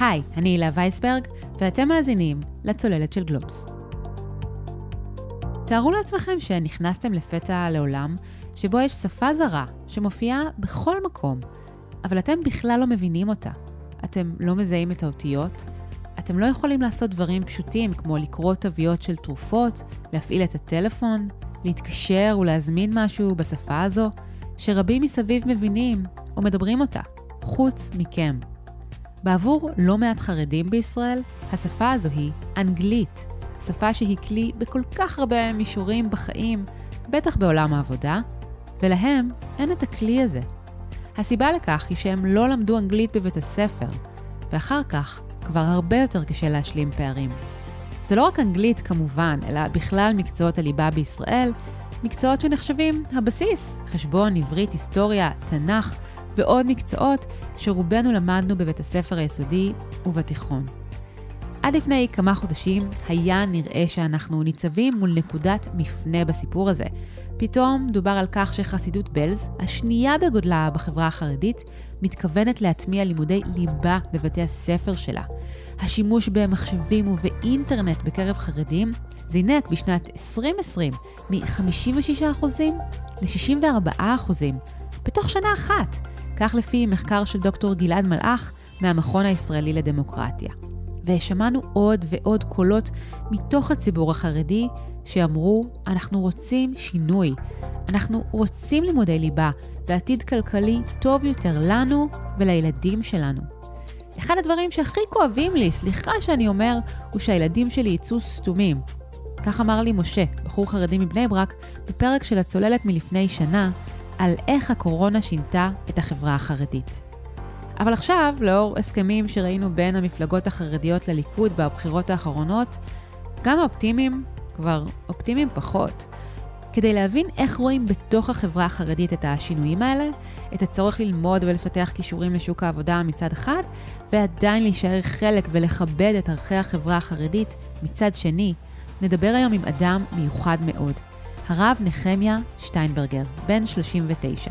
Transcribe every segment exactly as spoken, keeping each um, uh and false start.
היי, אני הילה וייסברג, ואתם מאזינים לצוללת של גלובס. תארו לעצמכם שנכנסתם לפתע לעולם שבו יש שפה זרה שמופיעה בכל מקום, אבל אתם בכלל לא מבינים אותה. אתם לא מזהים את האותיות, אתם לא יכולים לעשות דברים פשוטים כמו לקרוא תוויות של תרופות, להפעיל את הטלפון, להתקשר ולהזמין משהו בשפה הזו, שרבים מסביב מבינים ומדברים אותה, חוץ מכם. בעבור לא מעט חרדים בישראל, השפה הזו היא אנגלית, שפה שהיא כלי בכל כך הרבה מישורים בחיים, בטח בעולם העבודה, ולהם אין את הכלי הזה. הסיבה לכך היא שהם לא למדו אנגלית בבית הספר, ואחר כך כבר הרבה יותר קשה להשלים פערים. זה לא רק אנגלית כמובן, אלא בכלל מקצועות הליבה בישראל, מקצועות שנחשבים הבסיס, חשבון, עברית, היסטוריה, תנ"ך ועוד מקצועות שרובנו למדנו בבית הספר היסודי ובתיכון. עד לפני כמה חודשים היה נראה שאנחנו ניצבים מול נקודת מפנה בסיפור הזה. פתאום דובר על כך שחסידות בלז, השנייה בגודלה בחברה החרדית, מתכוונת להטמיע לימודי ליבה בבתי הספר שלה. השימוש במחשבים ובאינטרנט בקרב חרדים זינק בשנת עשרים עשרים מ-חמישים ושישה אחוז ל-שישים וארבעה אחוז בתוך שנה אחת, כך לפי מחקר של דוקטור גלעד מלאך מהמכון הישראלי לדמוקרטיה. ושמענו עוד ועוד קולות מתוך הציבור החרדי שאמרו, אנחנו רוצים שינוי, אנחנו רוצים לימודי ליבה ועתיד כלכלי טוב יותר לנו ולילדים שלנו. אחד הדברים שהכי כואבים לי, סליחה שאני אומר, הוא שהילדים שלי יצאו סתומים. כך אמר לי משה, בחור חרדי מבני ברק, בפרק של הצוללת מלפני שנה, על איך הקורונה שינתה את החברה החרדית. אבל עכשיו, לאור הסכמים שראינו בין המפלגות החרדיות לליכוד בבחירות האחרונות, גם האופטימים כבר אופטימים פחות. כדי להבין איך רואים בתוך החברה החרדית את השינויים האלה, את הצורך ללמוד ולפתח כישורים לשוק העבודה מצד אחד, ועדיין להישאר חלק ולכבד את ערכי החברה החרדית מצד שני, נדבר היום עם אדם מיוחד מאוד, הרב נחמיה שטיינברגר, בן שלושים ותשע.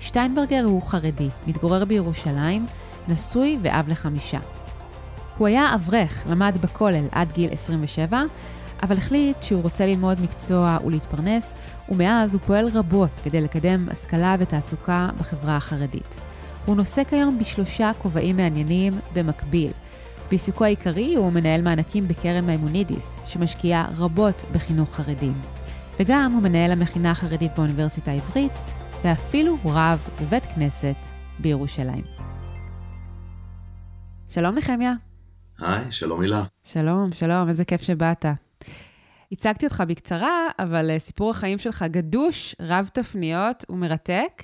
שטיינברגר הוא חרדי, מתגורר בירושלים, נשוי ואב לחמישה. הוא היה אברך, למד בכולל עד גיל עשרים ושבע, אבל החליט שהוא רוצה ללמוד מקצוע ולהתפרנס, ומאז הוא פועל רבות כדי לקדם השכלה ותעסוקה בחברה החרדית. הוא נושא כיום בשלושה כובעים מעניינים במקביל. בעיסוקו העיקרי הוא מנהל מענקים בקרן מימונידיס, שמשקיעה רבות בחינוך חרדים. וגם הוא מנהל המכינה החרדית באוניברסיטה העברית, ואפילו רב בבית כנסת בירושלים. שלום נחמיה. היי, שלום הילה. שלום, שלום, איזה כיף שבאת. הצגתי אותך בקצרה, אבל סיפור החיים שלך גדוש, רב תפניות ומרתק.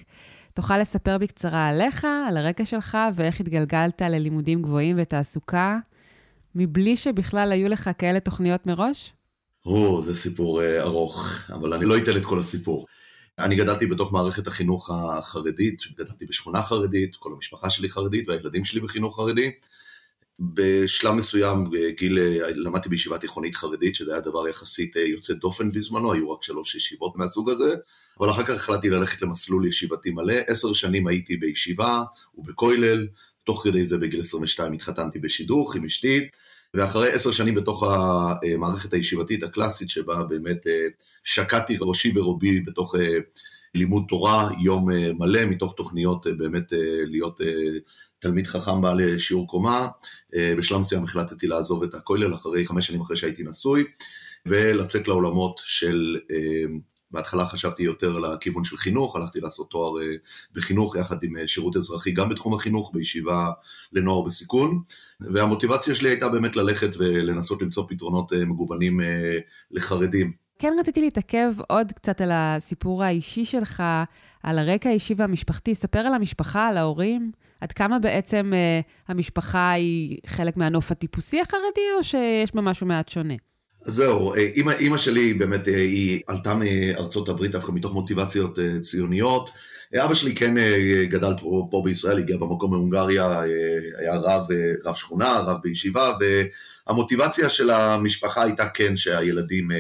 תוכל לספר בקצרה עליך, על הרקע שלך, ואיך התגלגלת ללימודים גבוהים ותעסוקה, מבלי שבכלל היו לך כאלה תוכניות מראש? או, זה סיפור אה, ארוך, אבל אני לא אתן את כל הסיפור. אני גדלתי בתוך מערכת החינוך החרדית, גדלתי בשכונה חרדית, כל המשפחה שלי חרדית והילדים שלי בחינוך חרדי. בשלב מסוים גיל, למדתי בישיבה תיכונית חרדית, שזה היה דבר יחסית יוצא דופן בזמנו, היו רק שלוש ישיבות מהסוג הזה, אבל אחר כך החלטתי ללכת למסלול ישיבתי מלא, עשר שנים הייתי בישיבה ובכולל, תוך כדי זה בגיל עשרים ושתיים התחתנתי בשידוך עם אשתי, ואחרי עשר שנים בתוך המערכת הישיבתית הקלאסית, שבה באמת שקעתי ראשי ורובי בתוך לימוד תורה, יום מלא מתוך תוכניות באמת להיות תלמיד חכם בעל שיעור קומה, בשלב מסוים החלטתי לעזוב את הכולל, אחרי חמש שנים אחרי שהייתי נשוי, ולצאת לעולמות של, בהתחלה חשבתי יותר לכיוון של חינוך, הלכתי לעשות תואר בחינוך, יחד עם שירות אזרחי גם בתחום החינוך, בישיבה לנוער בסיכון, והמוטיבציה שלי הייתה באמת ללכת ולנסות למצוא פתרונות מגוונים לחרדים. כן, רציתי להתעכב עוד קצת על הסיפור האישי שלך, על הרקע האישי והמשפחתי. ספר על המשפחה, על ההורים. עד כמה בעצם אה, המשפחה היא חלק מהנוף הטיפוסי החרדי, או שיש בה משהו מעט שונה? זהו, אימא, אימא שלי באמת, היא עלתה מארצות הברית, דווקא מתוך מוטיבציות אה, ציוניות. אבא שלי כן אה, גדל פה, פה בישראל, הגיע במקום מהונגריה, אה, היה רב, אה, רב שכונה, רב בישיבה, והמוטיבציה של המשפחה הייתה כן שהילדים... אה,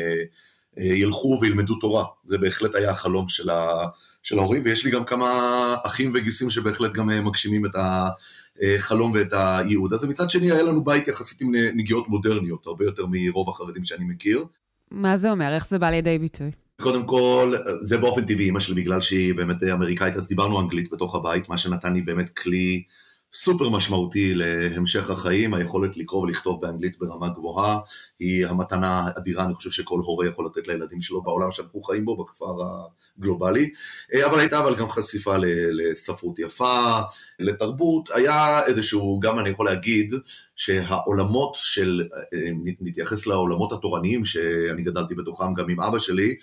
ילכו וילמדו תורה. זה בהחלט היה החלום של, ה, של ההורים, ויש לי גם כמה אחים וגיסים שבהחלט גם מגשימים את החלום ואת הייעוד. אז מצד שני, היה לנו בית יחסית עם נגיעות מודרניות, הרבה יותר מרוב החרדים שאני מכיר. מה זה אומר? איך זה בא לידי ביטוי? קודם כל, זה באופן טבעי, אמא שלי, בגלל שהיא באמת אמריקאית, אז דיברנו אנגלית בתוך הבית, מה שנתן לי באמת כלי סופר משמעותי להמשך החיים. היכולת לקרוא ולכתוב באנגלית ברמה גבוהה, היא המתנה אדירה, אני חושב שכל הורה יכול לתת לילדים שלו בעולם שאנחנו חיים בו, בכפר הגלובלי. אבל הייתה אבל גם חשיפה לספרות יפה, לתרבות, היה איזשהו, גם אני יכול להגיד, שהעולמות של, נתייחס לעולמות התורניים, שאני גדלתי בתוכם גם עם אבא שלי,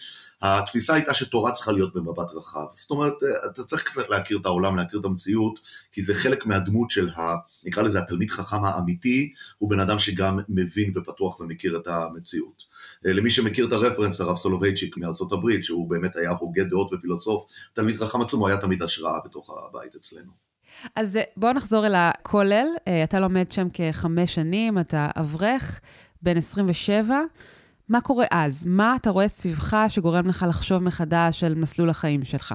התפיסה הייתה שתורה צריכה להיות במבט רחב. זאת אומרת, אתה צריך קצת להכיר את העולם, להכיר את המציאות, כי זה חלק מהדמות של, ה, נקרא לזה, התלמיד חכם האמיתי, הוא בן אדם שגם מבין ופתוח ומכיר את המציאות. למי שמכיר את הרפרנס, הרב סולובייצ'יק מארצות הברית, שהוא באמת היה הוגה דעות ופילוסוף, תלמיד חכם עצום, הוא היה תמיד השראה בתוך הבית אצלנו. אז בואו נחזור אל הכולל, אתה לומד שם כחמש שנים, אתה אברך, בן עשרים ושבע, מה קורה אז? מה אתה רואה סביבך שגורם לך לחשוב מחדש על מסלול החיים שלך?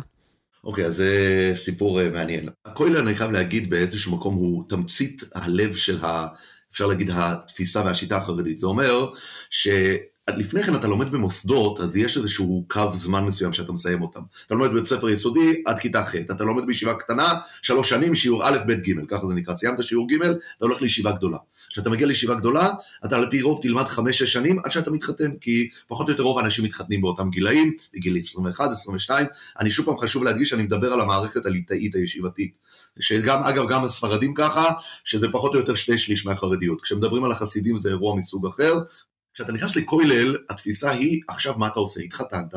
אוקיי, okay, אז זה סיפור מעניין. הכולל, אני חייב להגיד, באיזשהו מקום הוא תמצית הלב של, ה, אפשר להגיד, התפיסה והשיטה החרדית. זה אומר ש... לפני כן אתה לומד במוסדות, אז יש איזשהו קו זמן מסוים שאתה מסיים אותם. אתה לומד בית ספר יסודי עד כיתה ח', אתה לומד בישיבה קטנה, שלוש שנים, שיעור א', ב', ג', ככה זה נקרא, סיימת שיעור ג', אתה הולך לישיבה גדולה. כשאתה מגיע לישיבה גדולה, אתה על פי רוב תלמד חמש, שש שנים עד שאתה מתחתן, כי פחות או יותר רוב האנשים מתחתנים באותם גילאים, בגיל עשרים ואחת, עשרים ושתיים, אני שוב פעם חשוב להדגיש שאני מדבר על המערכת הליטאית הישיבתית. שגם, אגב, גם הספרדים ככה, שזה פחות או יותר שתי שליש מהחרדיות. כשמדברים על החסידים זה אירוע מסוג אחר. כשאתה נכנס לכולל, התפיסה היא, עכשיו מה אתה עושה? התחתנת,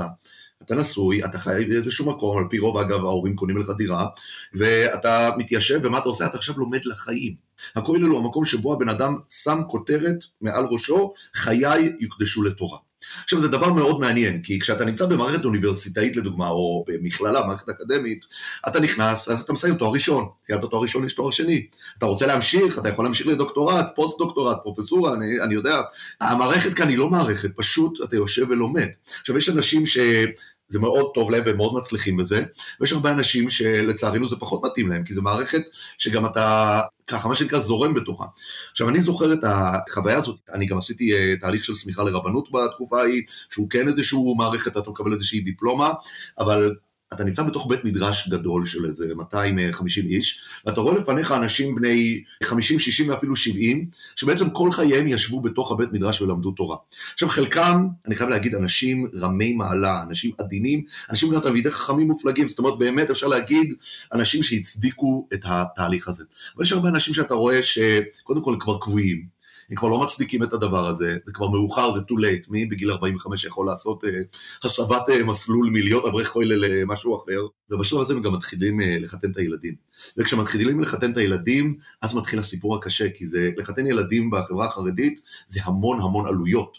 אתה נשוי, אתה חי באיזשהו מקום, על פי רוב אגב ההורים קונים לך דירה, ואתה מתיישב, ומה אתה עושה? אתה עכשיו לומד לחיים. הכולל הוא המקום שבו הבן אדם שם כותרת מעל ראשו, חיי יוקדשו לתורה. עכשיו זה דבר מאוד מעניין, כי כשאתה נמצא במערכת אוניברסיטאית לדוגמה, או במכללה, מערכת אקדמית, אתה נכנס, אז אתה מסיים תואר ראשון, סיימת תואר ראשון, יש תואר שני, אתה רוצה להמשיך, אתה יכול להמשיך לדוקטורט, פוסט דוקטורט, פרופסורה, אני, אני יודע, המערכת כאן היא לא מערכת, פשוט אתה יושב ולומד. עכשיו יש אנשים ש... זה מאוד טוב להם והם מאוד מצליחים בזה, ויש הרבה אנשים שלצערנו זה פחות מתאים להם, כי זה מערכת שגם אתה ככה, מה שנקרא, זורם בתוכה. עכשיו, אני זוכר את החוויה הזאת, אני גם עשיתי תהליך של סמיכה לרבנות בתקופה ההיא, שהוא כן איזשהו מערכת, אתה מקבל איזושהי דיפלומה, אבל אתה נמצא בתוך בית מדרש גדול של איזה מאתיים וחמישים איש, ואתה רואה לפניך אנשים בני חמישים, שישים ואפילו שבעים, שבעצם כל חייהם ישבו בתוך הבית מדרש ולמדו תורה. עכשיו חלקם, אני חייב להגיד, אנשים רמי מעלה, אנשים עדינים, אנשים גם תלמידי חכמים מופלגים, זאת אומרת באמת אפשר להגיד, אנשים שהצדיקו את התהליך הזה. אבל יש הרבה אנשים שאתה רואה שקודם כל כבר קבועים, הם כבר לא מצדיקים את הדבר הזה, זה כבר מאוחר, זה too late, מי בגיל ארבעים וחמש יכול לעשות אה, הסבת אה, מסלול מלהיות אברך כולל למשהו אחר, ובשלב הזה הם גם מתחילים אה, לחתן את הילדים, וכשמתחילים לחתן את הילדים, אז מתחיל הסיפור הקשה, כי זה, לחתן ילדים בחברה החרדית, זה המון המון עלויות,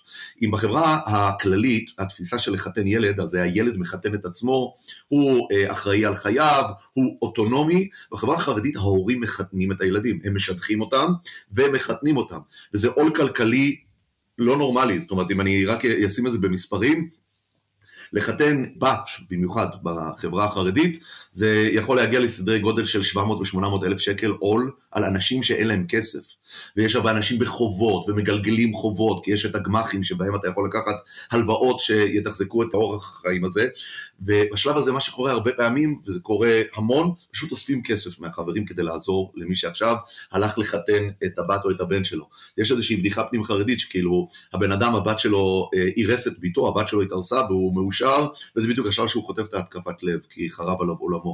אם בחברה הכללית, התפיסה של לחתן ילד, אז הילד מחתן את עצמו, הוא אה, אחראי על חייו, הוא אוטונומי, בחברה החרדית ההורים מחתנים את הילדים, הם משדכים אותם, והם מחתנים אותם. וזה עול כלכלי לא נורמלי, זאת אומרת, אם אני רק אשים את זה במספרים, לחתן בת, במיוחד בחברה החרדית, זה יכול להגיע לסדרי גודל של שבע מאות ושמונה מאות אלף שקל עול על אנשים שאין להם כסף. ויש הרבה אנשים בחובות ומגלגלים חובות, כי יש את הגמחים שבהם אתה יכול לקחת הלוואות שיתחזקו את האורח החיים הזה. ובשלב הזה מה שקורה הרבה פעמים, וזה קורה המון, פשוט אוספים כסף מהחברים כדי לעזור למי שעכשיו הלך לחתן את הבת או את הבן שלו. יש איזושהי בדיחה פנים חרדית שכאילו הבן אדם, הבת שלו אירס את ביתו, הבת שלו התארסה והוא מאושר, וזה בדיוק השלב שהוא חוטף את ההתקפת לב, כי חרב עליו עולמו.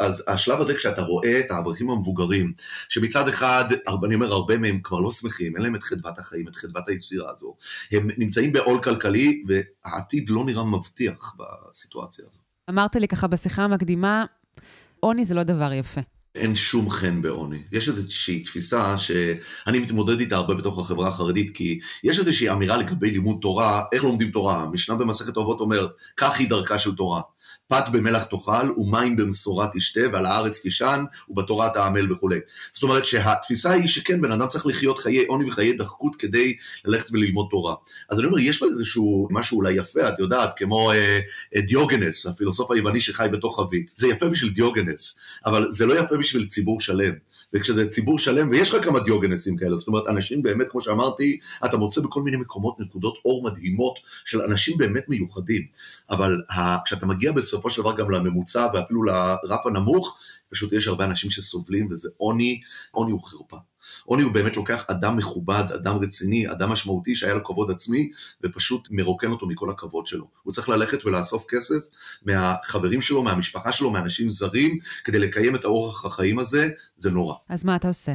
אז השלב הזה כשאתה רואה את האברכים המבוגרים, שמצד אחד, אני אומר, הרבה מהם כבר לא שמחים, אין להם את חדוות החיים, את חדוות היצירה הזו, הם נמצאים בעול כלכלי, והעתיד לא נראה מבטיח בסיטואציה הזו. אמרת לי ככה בשיחה המקדימה, עוני זה לא דבר יפה. אין שום חן בעוני. יש איזושהי תפיסה שאני מתמודד איתה הרבה בתוך החברה החרדית, כי יש איזושהי אמירה לגבי לימוד תורה, איך לומדים תורה. משנה במסכת אבות אומרת, כך היא דרכה של תורה. פת במלח תאכל ומים במשורה תשתה ועל הארץ תישן ובתורה תעמל וכו'. זאת אומרת שהתפיסה היא שכן, בן אדם צריך לחיות חיי עוני וחיי דחקות כדי ללכת וללמוד תורה. אז אני אומר, יש בזה איזשהו משהו אולי יפה, את יודעת, כמו אה, אה, דיוגנס, הפילוסוף היווני שחי בתוך חבית. זה יפה בשביל דיוגנס, אבל זה לא יפה בשביל ציבור שלם. וכשזה ציבור שלם, ויש לך כמה דיוגנסים כאלה, זאת אומרת, אנשים באמת, כמו שאמרתי, אתה מוצא בכל מיני מקומות נקודות אור מדהימות, של אנשים באמת מיוחדים, אבל ה... כשאתה מגיע בסופו של דבר גם לממוצע, ואפילו לרף הנמוך, פשוט יש הרבה אנשים שסובלים, וזה עוני, עוני הוא חרפה. עוני הוא באמת לוקח אדם מכובד, אדם רציני, אדם משמעותי שהיה לו כבוד עצמי, ופשוט מרוקן אותו מכל הכבוד שלו. הוא צריך ללכת ולאסוף כסף מהחברים שלו, מהמשפחה שלו, מאנשים זרים, כדי לקיים את האורח החיים הזה, זה נורא. אז מה אתה עושה?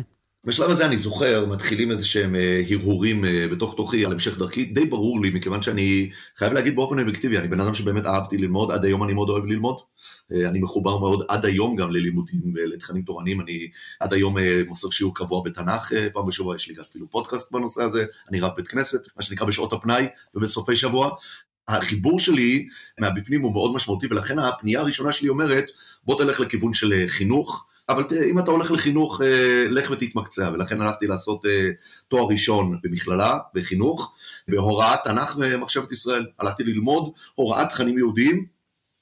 בשלב הזה אני זוכר, מתחילים איזה שהם הרהורים בתוך תוכי על המשך דרכי, די ברור לי, מכיוון שאני חייב להגיד באופן אובייקטיבי, אני בן אדם שבאמת אהבתי ללמוד, עד היום אני מאוד אוהב ללמוד, אני מחובר מאוד עד היום גם ללימודים ולתכנים תורניים, אני עד היום מוסר שיעור קבוע בתנ"ך, פעם בשבוע יש לי גם אפילו פודקאסט בנושא הזה, אני רב בית כנסת, מה שנקרא בשעות הפנאי ובסופי שבוע, החיבור שלי מהבפנים הוא מאוד משמעותי, ולכן הפנייה הראשונה שלי אומרת, בוא תלך לכיוון של חינוך, אבל אם אתה הולך לחינוך, לך ותתמקצע, ולכן הלכתי לעשות תואר ראשון במכללה, בחינוך, בהוראת תנ"ך מחשבת ישראל, הלכתי ללמוד הוראת תכנים יהודיים,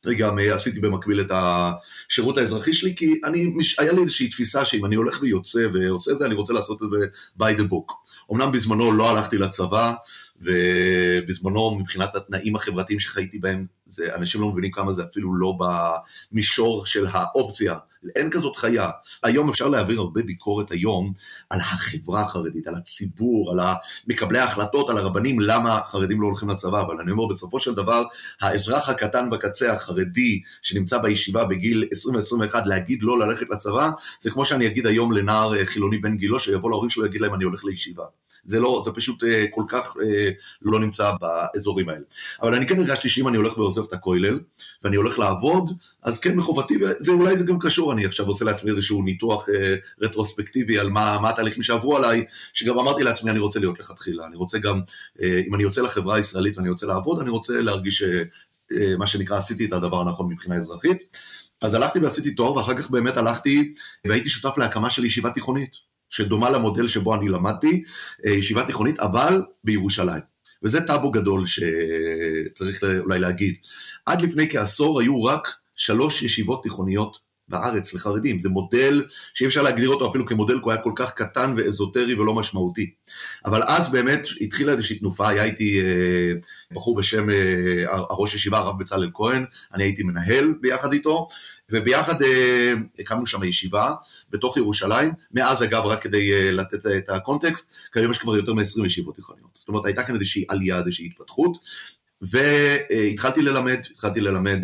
וגם עשיתי במקביל את השירות האזרחי שלי, כי אני, היה לי איזושהי תפיסה שאם אני הולך ויוצא ועושה את זה, אני רוצה לעשות את זה by the book. אמנם בזמנו לא הלכתי לצבא, ובזמנו מבחינת התנאים החברתיים שחייתי בהם, זה, אנשים לא מבינים כמה זה אפילו לא במישור של האופציה, אין כזאת חיה. היום אפשר להעביר הרבה ביקורת היום על החברה החרדית, על הציבור, על מקבלי ההחלטות, על הרבנים, למה החרדים לא הולכים לצבא, אבל אני אומר בסופו של דבר, האזרח הקטן בקצה החרדי שנמצא בישיבה בגיל עשרים עשרים ואחת, להגיד לא ללכת לצבא, זה כמו שאני אגיד היום לנער חילוני בן גילו, שיבוא להורים שלו יגיד להם אני הולך לישיבה. זה לא, זה פשוט אה, כל כך אה, לא נמצא באזורים האלה. אבל אני כן הרגשתי שאם אני הולך ועוזב את הכולל, ואני הולך לעבוד, אז כן מחובתי, וזה אולי זה גם קשור, אני עכשיו עושה לעצמי איזשהו ניתוח אה, רטרוספקטיבי, על מה, מה התהליכים שעברו עליי, שגם אמרתי לעצמי, אני רוצה להיות לכתחילה, אני רוצה גם, אה, אם אני יוצא לחברה הישראלית ואני רוצה לעבוד, אני רוצה להרגיש, אה, אה, מה שנקרא, עשיתי את הדבר הנכון מבחינה אזרחית. אז הלכתי ועשיתי תואר, ואחר כך באמת הלכתי, והייתי שותף להקמה של ישיבה תיכונית. שדומה למודל שבו אני למדתי, ישיבה תיכונית, אבל בירושלים. וזה טאבו גדול שצריך אולי להגיד. עד לפני כעשור היו רק שלוש ישיבות תיכוניות בארץ לחרדים. זה מודל שאי אפשר להגדיר אותו אפילו כמודל, כי הוא היה כל כך קטן ואזוטרי ולא משמעותי. אבל אז באמת התחילה איזושהי תנופה, היה איתי בחור בשם הראש ישיבה, הרב בצלאל כהן, אני הייתי מנהל ביחד איתו, וביחד אה, הקמנו שם ישיבה בתוך ירושלים, מאז אגב רק כדי אה, לתת את הקונטקסט, כיום יש כבר יותר מ-עשרים ישיבות תיכוניות, זאת אומרת הייתה כאן איזושהי עלייה, איזושהי התפתחות, והתחלתי ללמד, התחלתי ללמד,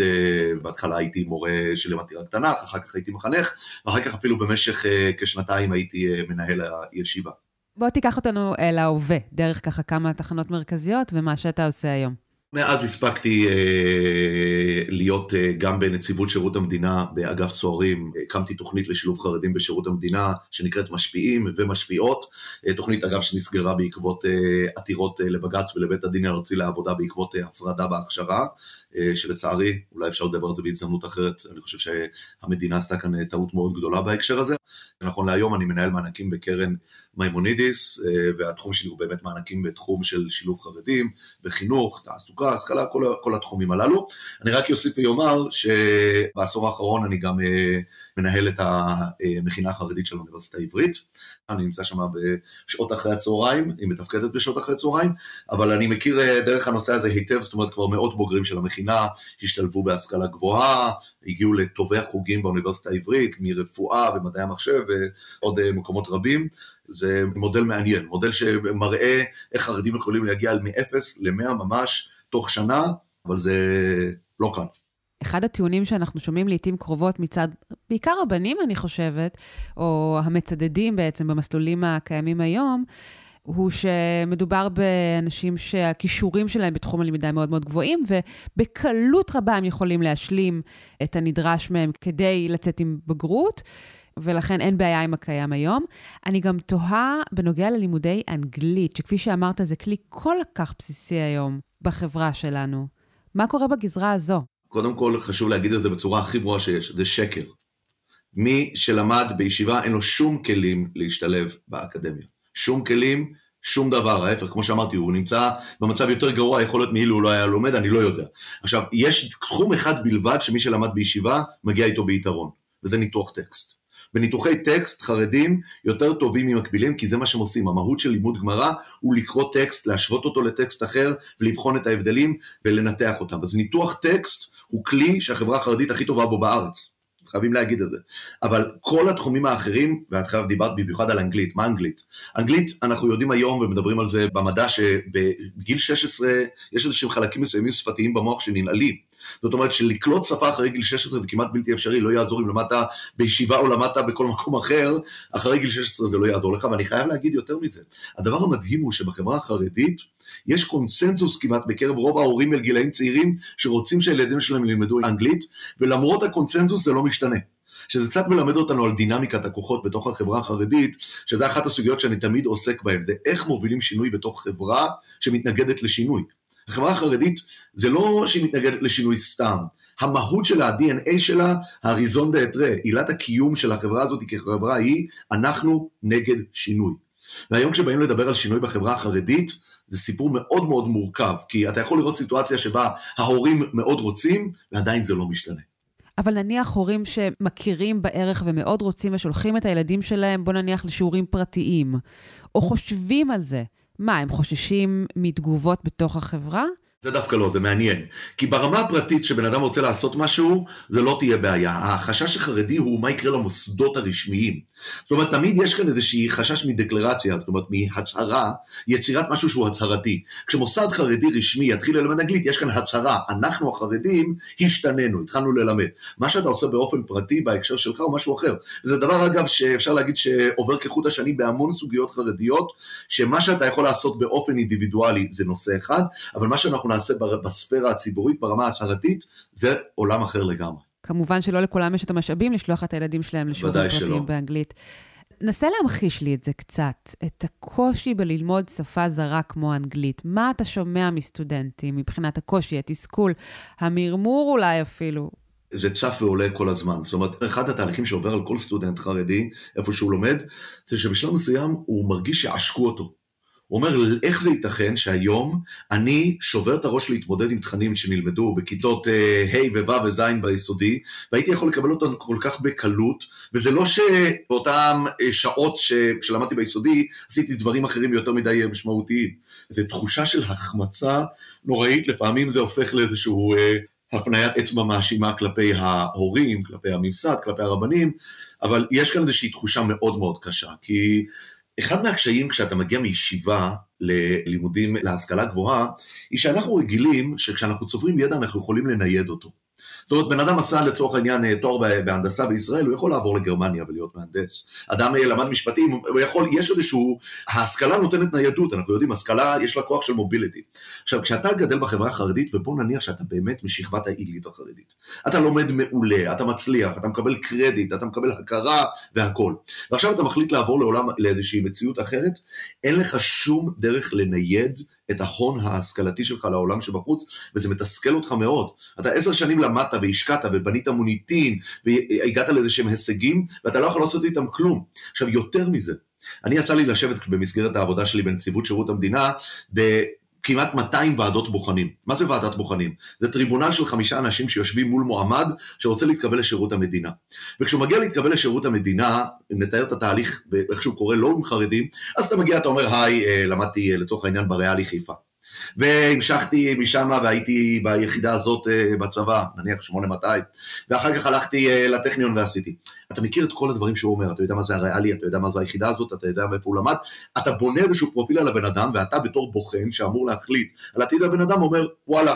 בהתחלה הייתי מורה שלמדתי רק תנ"ך, אחר כך הייתי מחנך, ואחר כך אפילו במשך אה, כשנתיים הייתי אה, מנהל הישיבה. בוא תיקח אותנו אל ההווה, דרך ככה כמה תחנות מרכזיות ומה שאתה עושה היום. מאז הספקתי אה, להיות אה, גם בנציבות שירות המדינה, באגף סוהרים, הקמתי תוכנית לשילוב חרדים בשירות המדינה, שנקראת משפיעים ומשפיעות, אה, תוכנית אגב שנסגרה בעקבות אה, עתירות אה, לבג"ץ ולבית הדין הארצי לעבודה, בעקבות אה, הפרדה בהכשרה, אה, שלצערי, אולי אפשר לדבר על זה בהזדמנות אחרת, אני חושב שהמדינה עשתה כאן טעות מאוד גדולה בהקשר הזה, נכון להיום אני מנהל מענקים בקרן מימונידיס, אה, והתחום שלי הוא באמת מענקים בתחום של שילוב חרדים, בחינוך, תעסוקה, השכלה, כל, כל התחומים הללו. אני רק יוסיף ויאמר שבעשור האחרון אני גם מנהל את המכינה החרדית של האוניברסיטה העברית, אני נמצא שם בשעות אחרי הצהריים, היא מתפקדת בשעות אחרי הצהריים, אבל אני מכיר דרך הנושא הזה היטב, זאת אומרת כבר מאות בוגרים של המכינה, השתלבו בהשכלה גבוהה, הגיעו לטובי החוגים באוניברסיטה העברית, מרפואה ומדעי המחשב ועוד מקומות רבים, זה מודל מעניין, מודל שמראה איך חרדים יכולים להגיע מאפס למאה ממש, תוך שנה, אבל זה לא כאן. אחד הטיעונים שאנחנו שומעים לעתים קרובות מצד, בעיקר הבנים אני חושבת, או המצדדים בעצם במסלולים הקיימים היום, הוא שמדובר באנשים שהכישורים שלהם בתחום הלמידה מאוד מאוד גבוהים, ובקלות רבה הם יכולים להשלים את הנדרש מהם כדי לצאת עם בגרות, ולכן אין בעיה עם הקיים היום. אני גם תוהה בנוגע ללימודי אנגלית, שכפי שאמרת זה כלי כל כך בסיסי היום בחברה שלנו. מה קורה בגזרה הזו? קודם כל חשוב להגיד את זה בצורה הכי ברורה שיש, זה שקר. מי שלמד בישיבה אין לו שום כלים להשתלב באקדמיה. שום כלים, שום דבר, ההפך, כמו שאמרתי, הוא נמצא במצב יותר גרוע, יכול להיות מאילו הוא לא היה לומד, אני לא יודע. עכשיו, יש תחום אחד בלבד שמי שלמד בישיבה מגיע איתו ביתרון, וזה ניתוח טקסט. בניתוחי טקסט חרדים יותר טובים ממקבילים, כי זה מה שהם עושים. המהות של לימוד גמרא הוא לקרוא טקסט, להשוות אותו לטקסט אחר, ולבחון את ההבדלים ולנתח אותם. אז ניתוח טקסט הוא כלי שהחברה החרדית הכי טובה בו בארץ. חייבים להגיד את זה. אבל כל התחומים האחרים, ואת חייב דיברת במיוחד על אנגלית, מה אנגלית? אנגלית אנחנו יודעים היום ומדברים על זה במדע שבגיל שש עשרה יש איזשהם חלקים מסוימים שפתיים במוח שננעלים. זאת אומרת שלקלוט שפה אחרי גיל שש עשרה זה כמעט בלתי אפשרי, לא יעזור אם למדת בישיבה או למדת בכל מקום אחר, אחרי גיל שש עשרה זה לא יעזור לך, ואני חייב להגיד יותר מזה. הדבר המדהים הוא שבחברה החרדית יש קונצנזוס כמעט בקרב רוב ההורים אל גילאים צעירים שרוצים שהילדים שלהם ילמדו אנגלית, ולמרות הקונצנזוס זה לא משתנה. שזה קצת מלמד אותנו על דינמיקת הכוחות בתוך החברה החרדית, שזה אחת הסוגיות שאני תמיד עוסק בהן, זה איך מובילים שינוי בתוך חברה שמתנגדת לשינוי. החברה החרדית זה לא שהיא מתנגדת לשינוי סתם, המהות שלה, ה-די אן איי שלה, הריזון דאטרה, עילת הקיום של החברה הזאת כחברה היא, אנחנו נגד שינוי. והיום כשבאים לדבר על שינוי בחברה החרדית, זה סיפור מאוד מאוד מורכב, כי אתה יכול לראות סיטואציה שבה ההורים מאוד רוצים, ועדיין זה לא משתנה. אבל נניח הורים שמכירים בערך ומאוד רוצים ושולחים את הילדים שלהם, בוא נניח לשיעורים פרטיים, או חושבים על זה, מה, הם חוששים מתגובות בתוך החברה? זה דווקא לא, זה מעניין. כי ברמה הפרטית שבן אדם רוצה לעשות משהו, זה לא תהיה בעיה. החשש החרדי הוא מה יקרה למוסדות הרשמיים. זאת אומרת, תמיד יש כאן איזושהי חשש מדקלרציה, זאת אומרת, מהצהרה, יצירת משהו שהוא הצהרתי. כשמוסד חרדי רשמי יתחיל ללמד אנגלית, יש כאן הצהרה. אנחנו החרדים השתננו, התחלנו ללמד. מה שאתה עושה באופן פרטי בהקשר שלך הוא משהו אחר. וזה דבר, אגב, שאפשר להגיד שעובר כחוט השני בהמון סוגיות חרדיות, שמה שאתה יכול לעשות באופן אינדיבידואלי זה נושא אחד, אבל מה שאנחנו נעשה בספירה הציבורית, ברמה הצהרתית, זה עולם אחר לגמרי. כמובן שלא לכולם יש את המשאבים לשלוח את הילדים שלהם לשיעורים פרטיים באנגלית. נסה להמחיש לי את זה קצת, את הקושי בללמוד שפה זרה כמו אנגלית. מה אתה שומע מסטודנטים מבחינת הקושי, התסכול, המרמור אולי אפילו? זה צף ועולה כל הזמן. זאת אומרת, אחד התהליכים שעובר על כל סטודנט חרדי, איפה שהוא לומד, זה שבשלב מסוים הוא מרגיש שעשקו אותו. הוא אומר, איך זה ייתכן שהיום אני שובר את הראש להתמודד עם תכנים שנלמדו בכיתות ה' וו' וז' ביסודי, והייתי יכול לקבל אותם כל כך בקלות, וזה לא שבאותן שעות שלמדתי ביסודי, עשיתי דברים אחרים יותר מדי משמעותיים. זו תחושה של החמצה נוראית, לפעמים זה הופך לאיזשהו הפניית אצבע מאשימה כלפי ההורים, כלפי הממסד, כלפי הרבנים, אבל יש כאן איזושהי תחושה מאוד מאוד קשה, כי אחד מהקשיים כשאתה מגיע מישיבה ללימודים להשכלה גבוהה, היא שאנחנו רגילים שכשאנחנו צוברים ידע אנחנו יכולים לנייד אותו. זאת אומרת, בן אדם עשה לצורך העניין תואר בהנדסה בישראל, הוא יכול לעבור לגרמניה ולהיות מהנדס. אדם למד משפטים, הוא יכול, יש איזשהו, ההשכלה נותנת ניידות, אנחנו יודעים, השכלה יש לה כוח של מוביליטי. עכשיו, כשאתה גדל בחברה החרדית, ובוא נניח שאתה באמת משכבת העילית החרדית, אתה לומד מעולה, אתה מצליח, אתה מקבל קרדיט, אתה מקבל הכרה והכל. ועכשיו אתה מחליט לעבור לעולם, לאיזושהי מציאות אחרת, אין לך שום דרך לנייד את ההון ההשכלתי שלך לעולם שבחוץ, וזה מתסכל אותך מאוד. אתה עשר שנים למדת והשקעת ובנית מוניטין, והגעת לאיזה שהם הישגים, ואתה לא יכול לעשות איתם כלום. עכשיו, יותר מזה, אני יצא לי לשבת במסגרת העבודה שלי בנציבות שירות המדינה, בכמעט מאתיים ועדות בוחנים. מה זה ועדת בוחנים? זה טריבונל של חמישה אנשים שיושבים מול מועמד, שרוצה להתקבל לשירות המדינה. וכשהוא מגיע להתקבל לשירות המדינה, אם נתאר את התהליך, איך שהוא קורא, לא עם חרדים, אז אתה מגיע, אתה אומר, היי, למדתי לתוך העניין בריאלי חיפה. והמשכתי משם והייתי ביחידה הזאת בצבא, נניח שמונה מאתיים, ואחר כך הלכתי לטכניון ועשיתי. אתה מכיר את כל הדברים שהוא אומר, אתה יודע מה זה הריאלי, אתה יודע מה זה היחידה הזאת, אתה יודע מאיפה הוא למד, אתה בונה איזשהו פרופיל על הבן אדם, ואתה בתור בוחן שאמור להחליט על עתיד הבן אדם, אומר, וואלה,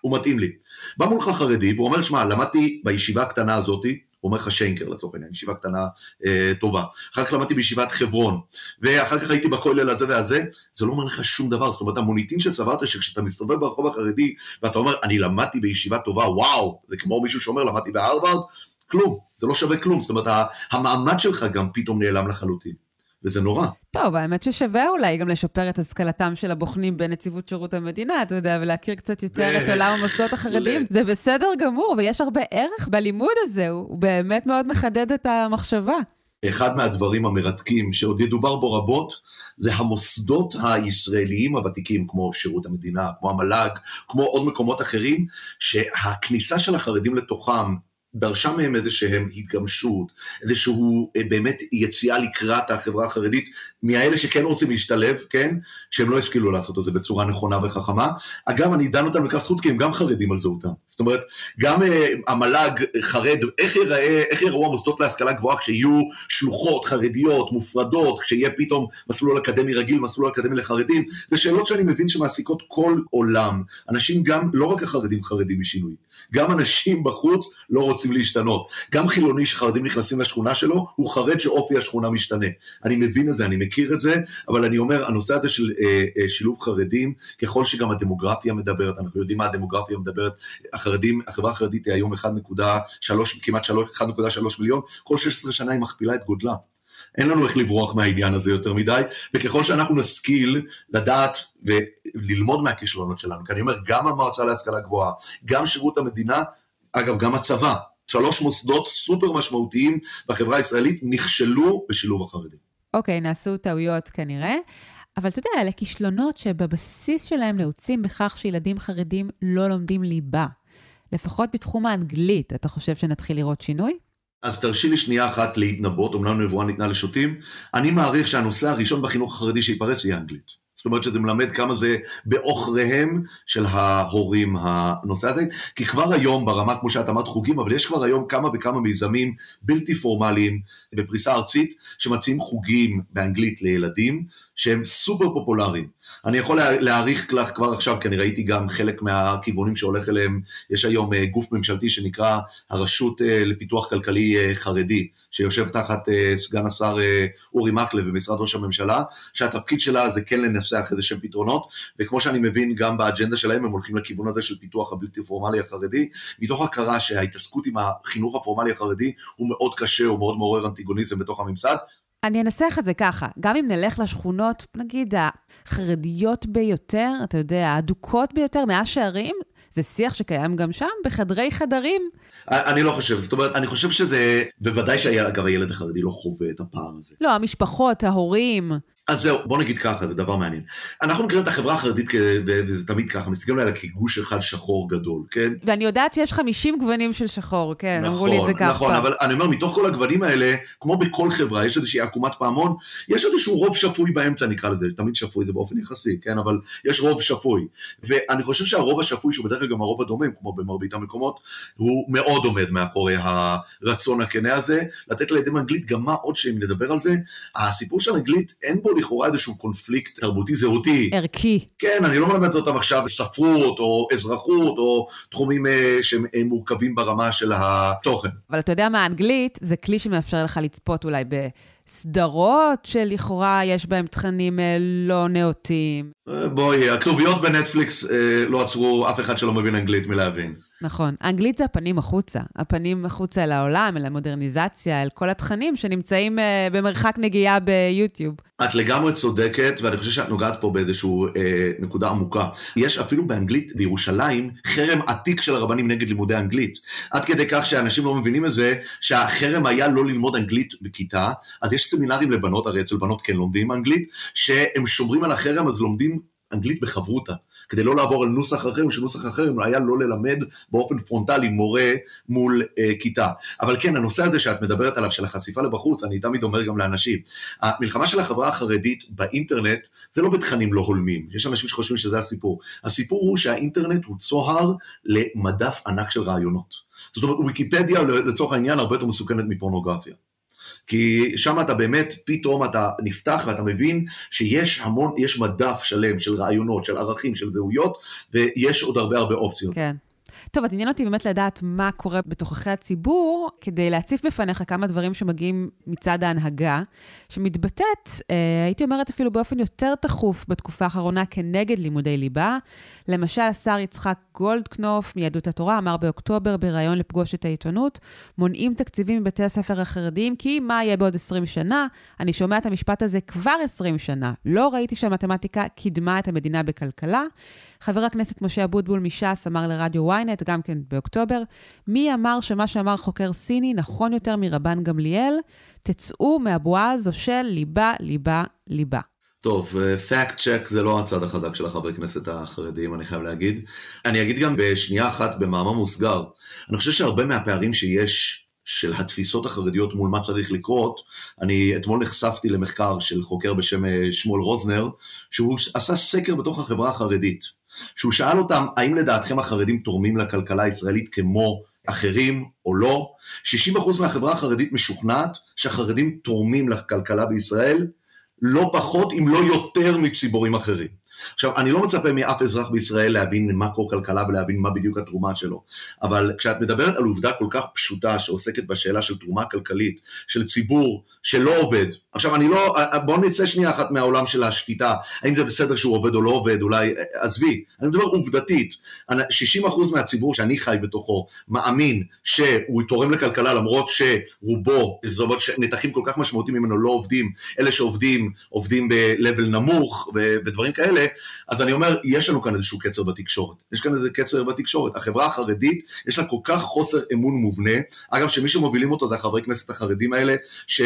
הוא מתאים לי. בא מולך חרדי, והוא אומר, שמע, למדתי בישיבה הקטנה הזאת, הוא אומר לך שיינקר לצורך העניין, ישיבה קטנה אה, טובה. אחר כך למדתי בישיבת חברון, ואחר כך הייתי בכולל הזה והזה, זה לא אומר לך שום דבר, זאת אומרת, המוניטין שצברת, שכשאתה מסתובב ברחוב החרדי, ואתה אומר, אני למדתי בישיבה טובה, וואו, זה כמו מישהו שאומר, למדתי בהרווארד, כלום, זה לא שווה כלום, זאת אומרת, המעמד שלך גם פתאום נעלם לחלוטין. וזה נורא. טוב, האמת ששווה אולי גם לשפר את השכלתם של הבוחנים בנציבות שירות המדינה, אתה יודע, ולהכיר קצת יותר את עולם המוסדות החרדיים, זה בסדר גמור, ויש הרבה ערך בלימוד הזה, הוא באמת מאוד מחדד את המחשבה. אחד מהדברים המרתקים שעוד ידובר בו רבות, זה המוסדות הישראליים הוותיקים, כמו שירות המדינה, כמו המל"ג, כמו עוד מקומות אחרים, שהכניסה של החרדים לתוכם, דרשה מהם איזשהם התגמשות, איזשהו באמת יציאה לקראת החברה החרדית, מהאלה שכן רוצים להשתלב, כן? שהם לא השכילו לעשות את זה בצורה נכונה וחכמה. אגב, אני דן אותם לכף זכות, כי הם גם חרדים על זהותם. זאת אומרת, גם אה, המל"ג חרד, איך ייראה, איך ייראו המוסדות להשכלה גבוהה, כשיהיו שלוחות חרדיות, מופרדות, כשיהיה פתאום מסלול אקדמי רגיל, מסלול אקדמי לחרדים, זה שאלות שאני מבין שמעסיקות כל עולם. אנשים גם, לא רק החרדים חרדים משינוי, גם אנשים בחוץ לא רוצים להשתנות. גם חילוני שחרדים נכנסים לשכונה שלו, הוא חרד שאופי השכונה משתנה. אני מבין את זה, אני מכיר את זה, אבל אני אומר, הנושא הזה של אה, אה, שילוב חרדים, ככל שגם הדמוגרפיה מדברת, אנחנו יודעים מה הדמוגרפיה מדברת, החרדים, החברה החרדית היא היום אחת נקודה שלוש, כמעט אחת נקודה שלוש מיליון, כל שש עשרה שנה היא מכפילה את גודלה. אין לנו איך לברוח מהעניין הזה יותר מדי, וככל שאנחנו נשכיל לדעת וללמוד מהכישלונות שלנו, כי אני אומר, גם המועצה להשכלה גבוהה, גם שירות המדינה, אגב, גם הצבא, שלוש מוסדות סופר משמעותיים בחברה הישראלית, נכשלו בשילוב החרדים. אוקיי, נעשו טעויות כנראה, אבל אתה יודע, לכישלונות שבבסיס שלהם נעוצים בכך שילדים חרדים לא לומדים ליבה, לפחות בתחום האנגלית, אתה חושב שנתחיל לראות שינוי? אז תרשי לי שנייה אחת להתנבות, אומנם נבואה ניתנה לשוטים, אני מעריך שהנושא הראשון בחינוך החרדי שיפרץ יהיה אנגלית. זאת אומרת שזה מלמד כמה זה באוכריהם של ההורים הנושא הזה, כי כבר היום ברמה כמו שאת אמרת חוגים, אבל יש כבר היום כמה וכמה מיזמים בלתי פורמליים בפריסה ארצית, שמציעים חוגים באנגלית לילדים, שהם סופר פופולריים. אני יכול להעריך לך כבר עכשיו, כי אני ראיתי גם חלק מהכיוונים שהולך אליהם, יש היום גוף ממשלתי שנקרא הרשות לפיתוח כלכלי חרדי, שיושב תחת סגן השר אורי מקלב במשרד ראש הממשלה, שהתפקיד שלה זה כן לנסח איזה שהם פתרונות, וכמו שאני מבין גם באג'נדה שלהם, הם הולכים לכיוון הזה של פיתוח הבלתי פורמלי החרדי, מתוך הכרה שההתעסקות עם החינוך הפורמלי החרדי, הוא מאוד קשה, הוא מאוד מעורר אנטיגוניזם בתוך הממסד. אני אנסח את זה ככה, גם אם נלך לשכונות, נגיד, החרדיות ביותר, אתה יודע, האדוקות ביותר, מהשערים, זה שיח שקיים גם שם, בחדרי חדרים. אני לא חושב, זאת אומרת, אני חושב שזה, בוודאי שאגב הילד החרדי לא חווה את הפער הזה. לא, המשפחות, ההורים. אז זהו, בוא נגיד ככה, זה דבר מעניין. אנחנו מכירים את החברה החרדית, וזה תמיד ככה, מסתכלים עליה כגוש אחד שחור גדול, כן? ואני יודעת שיש חמישים גוונים של שחור, כן? נכון, אמרו לי את זה ככה. נכון, אבל אני אומר, מתוך כל הגוונים האלה, כמו בכל חברה, יש איזושהי עקומת פעמון, יש איזשהו רוב שפוי באמצע, נקרא לזה, תמיד שפוי, זה באופן יחסי, כן? אבל יש רוב שפוי. ואני חושב שהרוב השפוי, שהוא בדרך כלל גם הרוב הדומם, כמו במרבית המקומות, הוא מאוד עומד מאחורי הרצון הכנה הזה, לתת לידם אנגלית, גם מה עוד שאם נדבר על זה, הסיפור של אנגלית, אין בו לכאורה איזשהו קונפליקט תרבותי זהותי. ערכי. כן, אני לא מלמד אותם עכשיו ספרות או אזרחות או תחומים שמורכבים ברמה של התוכן. אבל אתה יודע מה, אנגלית זה כלי שמאפשר לך לצפות אולי ב... סדרות שלכאורה יש בהם תכנים לא נאותים. בואי, הכתוביות בנטפליקס לא עצרו אף אחד שלא מבין אנגלית מלהבין. נכון, אנגלית זה הפנים החוצה, הפנים החוצה אל העולם, אל המודרניזציה, אל כל התכנים שנמצאים במרחק נגיעה ביוטיוב. את לגמרי צודקת, ואני חושב שאת נוגעת פה באיזשהו אה, נקודה עמוקה. יש אפילו באנגלית בירושלים חרם עתיק של הרבנים נגד לימודי אנגלית. עד כדי כך שאנשים לא מבינים את זה, שהחרם היה לא ללמוד אנגלית בכיתה, אז יש סמינרים לבנות, הרי אצל בנות כן לומדים אנגלית, שהם שומרים על החרם, אז לומדים אנגלית בחברותה. כדי לא לעבור על נוסח אחר, שנוסח אחר היה לא ללמד באופן פרונטלי מורה מול אה, כיתה. אבל כן, הנושא הזה שאת מדברת עליו, של החשיפה לבחוץ, אני תמיד אומר גם לאנשים, המלחמה של החברה החרדית באינטרנט, זה לא בתכנים לא הולמים, יש אנשים שחושבים שזה הסיפור. הסיפור הוא שהאינטרנט הוא צוהר למדף ענק של רעיונות. זאת אומרת, ויקיפדיה לצורך העניין הרבה יותר מסוכנת מפורנוגרפיה. כי שם אתה באמת, פתאום אתה נפתח ואתה מבין שיש המון, יש מדף שלם של רעיונות, של ערכים, של זהויות, ויש עוד הרבה הרבה אופציות. כן. טוב, את עניין אותי באמת לדעת מה קורה בתוככי הציבור, כדי להציף בפניך כמה דברים שמגיעים מצד ההנהגה, שמתבטאת, הייתי אומרת אפילו באופן יותר תחוף בתקופה האחרונה כנגד לימודי ליבה. למשל, השר יצחק גולדקנוף מיהדות התורה אמר באוקטובר בראיון לפגוש את העיתונות, מונעים תקציבים מבתי הספר החרדיים, כי מה יהיה בעוד עשרים שנה? אני שומע את המשפט הזה כבר עשרים שנה. לא ראיתי שהמתמטיקה קידמה את המדינה בכלכלה. חבר הכנסת משה אבוטבול מש"ס אמר לרדיו ויינט, גם כן באוקטובר, מי אמר שמה שאמר חוקר סיני נכון יותר מרבן גמליאל? תצאו מהבועה הזו של ליבה, ליבה, ליבה. טוב, פאקט צ'ק זה לא הצד החזק של החברי כנסת החרדיים, אני חייב להגיד. אני אגיד גם בשנייה אחת, במאמר מוסגר, אני חושב שהרבה מהפערים שיש של התפיסות החרדיות מול מה צריך לקרות, אני אתמול נחשפתי למחקר של חוקר בשם שמואל רוזנר, שהוא עשה סקר בתוך החברה החרדית, שהוא שאל אותם, האם לדעתכם החרדים תורמים לכלכלה הישראלית כמו אחרים או לא? שישים אחוז מהחברה החרדית משוכנעת שהחרדים תורמים לכלכלה בישראל, לא פחות אם לא יותר מציבורים אחרים. עכשיו, אני לא מצפה מאף אזרח בישראל להבין מקרו-כלכלה ולהבין מה בדיוק התרומה שלו, אבל כשאת מדברת על עובדה כל כך פשוטה שעוסקת בשאלה של תרומה כלכלית, של ציבור שלא עובד, עכשיו אני לא, בואו נצא שנייה אחת מהעולם של השפיטה, האם זה בסדר שהוא עובד או לא עובד, אולי עזבי, אני מדבר עובדתית, שישים אחוז מהציבור שאני חי בתוכו מאמין שהוא תורם לכלכלה, למרות שרובו, זאת אומרת שנתחים כל כך משמעותיים ממנו לא עובדים, אלה שעובדים, עובדים ב-level נמוך ודברים כאלה, אז אני אומר, יש לנו כאן איזשהו קצר בתקשורת, יש כאן איזה קצר בתקשורת, החברה החרדית, יש לה כל כך חוסר אמון מובנה, אגב שמי שמובילים אותו זה החברי כנסת החרדים האלה, ש...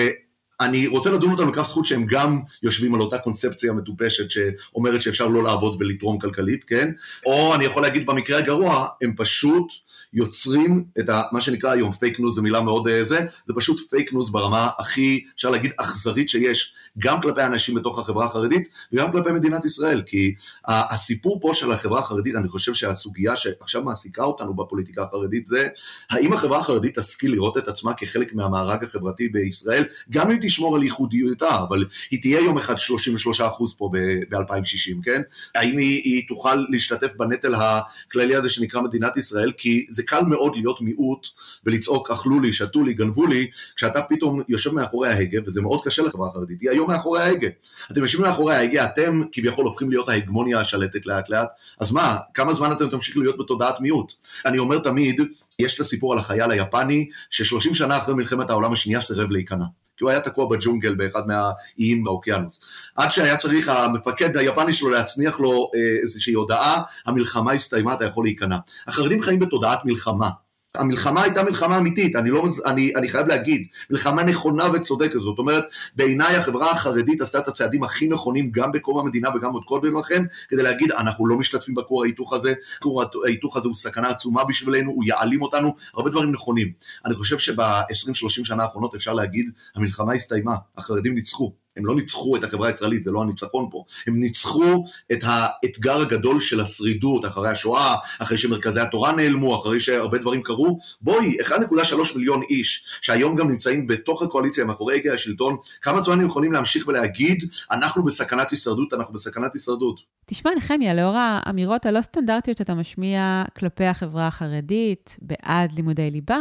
אני רוצה לדון אותנו כך זכות שהם גם יושבים על אותה קונספציה מטופשת שאומרת שאפשר לא לעבוד ולתרום כלכלית, כן? או אני יכול להגיד במקרה הגרוע, הם פשוט יוצרים את ה, מה שנקרא היום פייק ניוז, זה מילה מאוד זה, זה פשוט פייק ניוז ברמה הכי, אפשר להגיד, אכזרית שיש, גם כלפי אנשים בתוך החברה החרדית, וגם כלפי מדינת ישראל, כי הסיפור פה של החברה החרדית, אני חושב שהסוגיה שעכשיו מעסיקה אותנו בפוליטיקה החרדית, זה האם החברה החרדית תשכיל לראות את עצמה כחלק מהמארג החברתי בישראל, גם אם תשמור על ייחודיותה, אבל היא תהיה יום אחד שלושים ושלושה אחוז פה ב-אלפיים ושישים, כן? האם היא, היא תוכל להשתתף בנטל הכללי הזה שנקרא מדינת ישראל, כי זה קל מאוד להיות מיעוט ולצעוק אכלו לי, שתו לי, גנבו לי, כשאתה פתאום יושב מאחורי ההגה, וזה מאוד קשה לחברה החרדית, היא היום מאחורי ההגה. אתם יושבים מאחורי ההגה, אתם כביכול הופכים להיות ההגמוניה השלטת לאט לאט, אז מה, כמה זמן אתם תמשיכו להיות בתודעת מיעוט? אני אומר תמיד, יש את הסיפור על החייל היפני, ששלושים שנה אחרי מלחמת העולם השנייה סירב להיכנע. כי הוא היה תקוע בג'ונגל באחד מהאיים באוקיינוס. עד שהיה צריך המפקד היפני שלו להצניח לו איזושהי הודעה, המלחמה הסתיימה, אתה יכול להיכנע. החרדים חיים בתודעת מלחמה. המלחמה הייתה מלחמה אמיתית, אני, לא, אני, אני חייב להגיד, מלחמה נכונה וצודקת, זאת אומרת, בעיניי החברה החרדית עשתה את הצעדים הכי נכונים, גם בקום המדינה וגם עוד קודם לכן, כדי להגיד, אנחנו לא משתתפים בכור ההיתוך הזה, כור ההיתוך הזה הוא סכנה עצומה בשבילנו, הוא יעלים אותנו, הרבה דברים נכונים. אני חושב שב-עשרים שלושים שנה האחרונות אפשר להגיד, המלחמה הסתיימה, החרדים ניצחו. הם לא ניצחו את החברה הישראלית, זה לא הניצחון פה, הם ניצחו את האתגר הגדול של השרידות, אחרי השואה, אחרי שמרכזי התורה נעלמו, אחרי שהרבה דברים קרו, בואי, אחד נקודה שלוש מיליון איש, שהיום גם נמצאים בתוך הקואליציה, מאחורי הגה השלטון, כמה זמן הם יכולים להמשיך ולהגיד, אנחנו בסכנת הישרדות, אנחנו בסכנת הישרדות. תשמע נחמיה, לאור האמירות הלא סטנדרטיות שאתה משמיע כלפי החברה החרדית, בעד לימודי ליבה,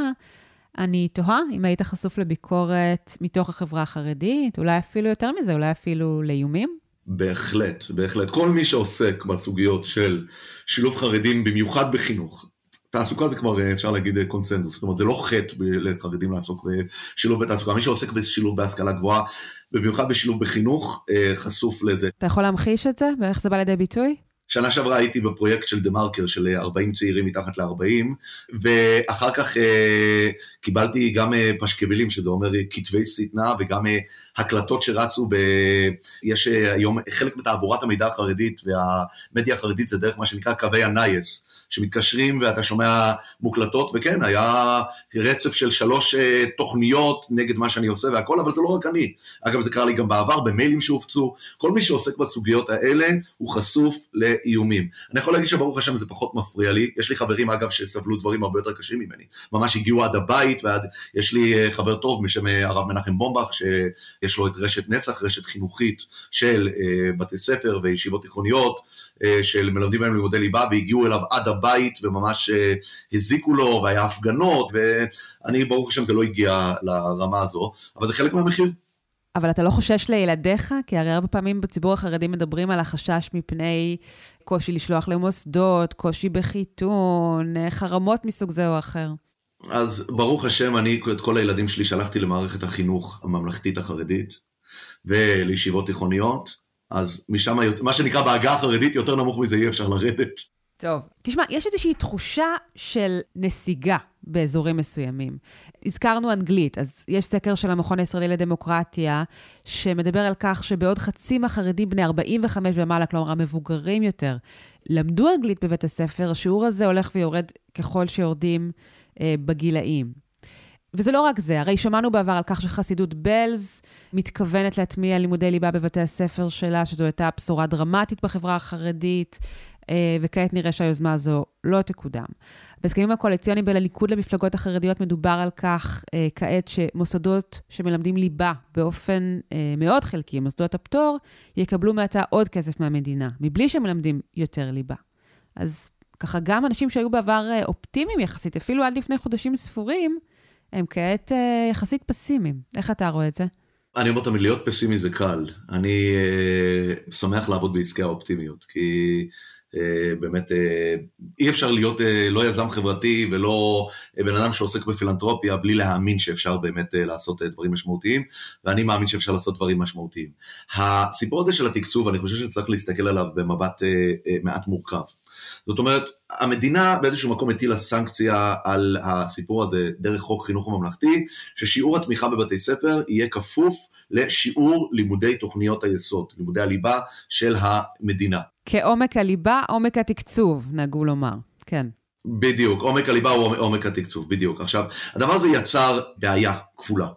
אני תוהה אם היית חשוף לביקורת מתוך החברה החרדית, אולי אפילו יותר מזה, אולי אפילו לאיומים? בהחלט, בהחלט. כל מי שעוסק בסוגיות של שילוב חרדים, במיוחד בחינוך, תעסוקה זה כבר אפשר להגיד קונצנזוס, זאת אומרת זה לא חטא לחרדים לעסוק בשילוב בתעסוקה, מי שעוסק בשילוב בהשכלה גבוהה, במיוחד בשילוב בחינוך, חשוף לזה. אתה יכול להמחיש את זה? ואיך זה בא לידי ביטוי? שנה שעברה הייתי בפרויקט של דמרקר, של ארבעים צעירים מתחת ל-ארבעים, ואחר כך אה, קיבלתי גם אה, פשקבילים, שזה אומר כתבי סטנה, וגם אה, הקלטות שרצו, ב... יש אה, היום חלק מתעבורת המידע החרדית, והמדיה החרדית זה דרך מה שנקרא קווי הנייס, שמתקשרים ואתה שומע מוקלטות, וכן, היה רצף של שלוש אה, תוכניות נגד מה שאני עושה והכל, אבל זה לא רק אני. אגב, זה קרה לי גם בעבר, במיילים שהופצו, כל מי שעוסק בסוגיות האלה, הוא חשוף לאיומים. אני יכול להגיד שברוך השם זה פחות מפריע לי, יש לי חברים אגב שסבלו דברים הרבה יותר קשים ממני, ממש הגיעו עד הבית, ועד, יש לי חבר טוב משם הרב מנחם בומבך, שיש לו את רשת נצח, רשת חינוכית של אה, בתי ספר וישיבות תיכוניות, של מלמדים בהם לימודי ליבה, והגיעו אליו עד הבית, וממש הזיקו לו, והיה הפגנות, ואני ברוך השם זה לא הגיע לרמה הזו, אבל זה חלק מהמחיר. אבל אתה לא חושש לילדיך? כי הרי הרבה פעמים בציבור החרדים מדברים על החשש מפני קושי לשלוח למוסדות, קושי בחיתון, חרמות מסוג זה או אחר. אז ברוך השם, אני את כל הילדים שלי שלחתי למערכת החינוך הממלכתית החרדית, ולישיבות תיכוניות, אז משם, מה שנקרא בהגה החרדית, יותר נמוך מזה אי אפשר לרדת. טוב, תשמע, יש איזושהי תחושה של נסיגה באזורים מסוימים. הזכרנו אנגלית, אז יש סקר של המכון הישראלי לדמוקרטיה, שמדבר על כך שבעוד חצי מהחרדים בני ארבעים וחמש ומעלה, כלומר המבוגרים יותר, למדו אנגלית בבית הספר, השיעור הזה הולך ויורד ככל שיורדים אה, בגילאים. וזה לא רק זה, הרי שמענו בעבר על כך שחסידות בלז מתכוונת להטמיע לימודי ליבה בבתי הספר שלה, שזו הייתה בשורה דרמטית בחברה החרדית, וכעת נראה שהיוזמה הזו לא תקודם. בהסכמים הקואליציוניים בין הליכוד למפלגות החרדיות מדובר על כך כעת שמוסדות שמלמדים ליבה באופן מאוד חלקי, מוסדות הפטור, יקבלו מעתה עוד כסף מהמדינה, מבלי שמלמדים יותר ליבה. אז ככה גם אנשים שהיו בעבר אופטימיים יחסית, אפילו עד לפני חודשים ספורים, הם כעת uh, יחסית פסימיים. איך אתה רואה את זה? אני אומר תמיד, להיות פסימי זה קל. אני uh, שמח לעבוד בעסקי האופטימיות, כי uh, באמת uh, אי אפשר להיות uh, לא יזם חברתי, ולא uh, בן אדם שעוסק בפילנתרופיה, בלי להאמין שאפשר באמת uh, לעשות uh, דברים משמעותיים, ואני מאמין שאפשר לעשות דברים משמעותיים. הסיפור הזה של התקצוב, אני חושב שצריך להסתכל עליו במבט uh, uh, מעט מורכב. זאת אומרת, המדינה באיזשהו מקום הטילה סנקציה על הסיפור הזה דרך חוק חינוך הממלכתי, ששיעור התמיכה בבתי ספר יהיה כפוף לשיעור לימודי תוכניות היסוד, לימודי הליבה של המדינה. כעומק הליבה, עומק התקצוב, נהגו לומר, כן. בדיוק, עומק הליבה הוא עומק התקצוב, בדיוק. עכשיו, הדבר הזה יצר בעיה כפולה.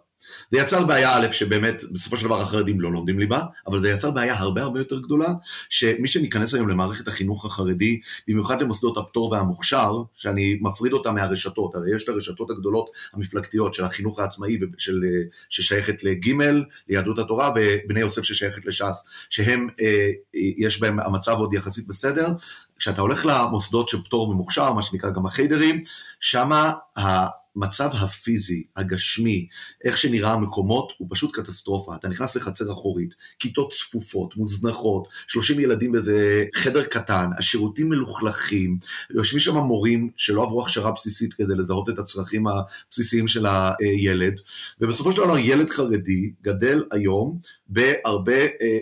זה יצר בעיה א', שבאמת בסופו של דבר החרדים לא לומדים ליבה, אבל זה יצר בעיה הרבה הרבה יותר גדולה, שמי שניכנס היום למערכת החינוך החרדי, במיוחד למוסדות הפטור והמוכשר, שאני מפריד אותה מהרשתות, הרי יש את הרשתות הגדולות המפלגתיות של החינוך העצמאי, של, ששייכת לגימל, ליהדות התורה, ובני יוסף ששייכת לש"ס, שהם, יש בהם המצב עוד יחסית בסדר, כשאתה הולך למוסדות של פטור ומוכשר, מה שנקרא גם החיידרים, שמה ה... מצב הפיזי, הגשמי, איך שנראה המקומות, הוא פשוט קטסטרופה. אתה נכנס לחצר אחורית, כיתות צפופות, מוזנחות, שלושים ילדים באיזה חדר קטן, השירותים מלוכלכים, יושבים שם מורים שלא עברו הכשרה בסיסית כדי לזהות את הצרכים הבסיסיים של הילד, ובסופו של דבר ילד חרדי גדל היום בהרבה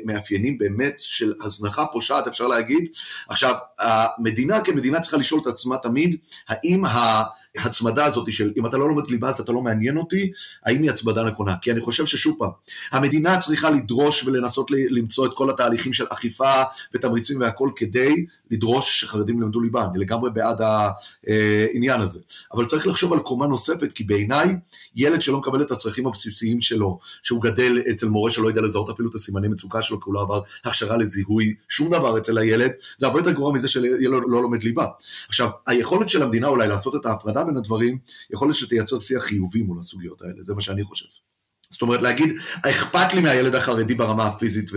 מאפיינים באמת של הזנחה פושעת, אפשר להגיד. עכשיו, המדינה כמדינה צריכה לשאול את עצמה תמיד, האם ה... הצמדה הזאת של, אם אתה לא לומד ליבה, אז אתה לא מעניין אותי, האם היא הצמדה נכונה? כי אני חושב ששוב פעם, המדינה צריכה לדרוש ולנסות למצוא את כל התהליכים של אכיפה ותמריצים והכל, כדי לדרוש שחרדים למדו ליבה. אני לגמרי בעד העניין הזה. אבל צריך לחשוב על קומה נוספת, כי בעיניי, ילד שלא מקבל את הצרכים הבסיסיים שלו, שהוא גדל אצל מורה שלא יודע לזהות אפילו את הסימני מצוקה שלו, כי הוא לא עבר הכשרה לזיהוי, שום דבר אצל הילד, זה הרבה יותר גרוע מזה שילד לא לומד ליבה. עכשיו, היכולת של המדינה אולי לעשות את ההפרדה בין הדברים, יכול להיות שתייצר שיח חיובי מול הסוגיות האלה, זה מה שאני חושב. זאת אומרת, להגיד, אכפת לי מהילד החרדי ברמה הפיזית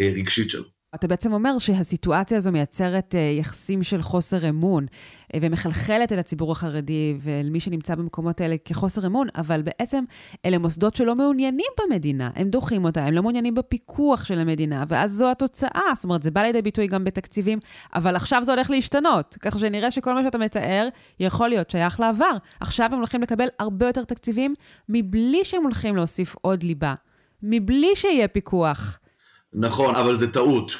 והרגשית שלו. אתה בעצם אומר שהסיטואציה הזו מייצרת יחסים של חוסר אמון, ומחלחלת אל הציבור החרדי ואל מי שנמצא במקומות האלה כחוסר אמון, אבל בעצם אלה מוסדות שלא מעוניינים במדינה, הם דוחים אותה, הם לא מעוניינים בפיקוח של המדינה, ואז זו התוצאה, זאת אומרת, זה בא לידי ביטוי גם בתקציבים, אבל עכשיו זה הולך להשתנות, ככה שנראה שכל מה שאתה מתאר יכול להיות שייך לעבר. עכשיו הם הולכים לקבל הרבה יותר תקציבים, מבלי שהם הולכים להוסיף עוד ליבה, מבלי שיהיה פיקוח. נכון, אבל זה טעות,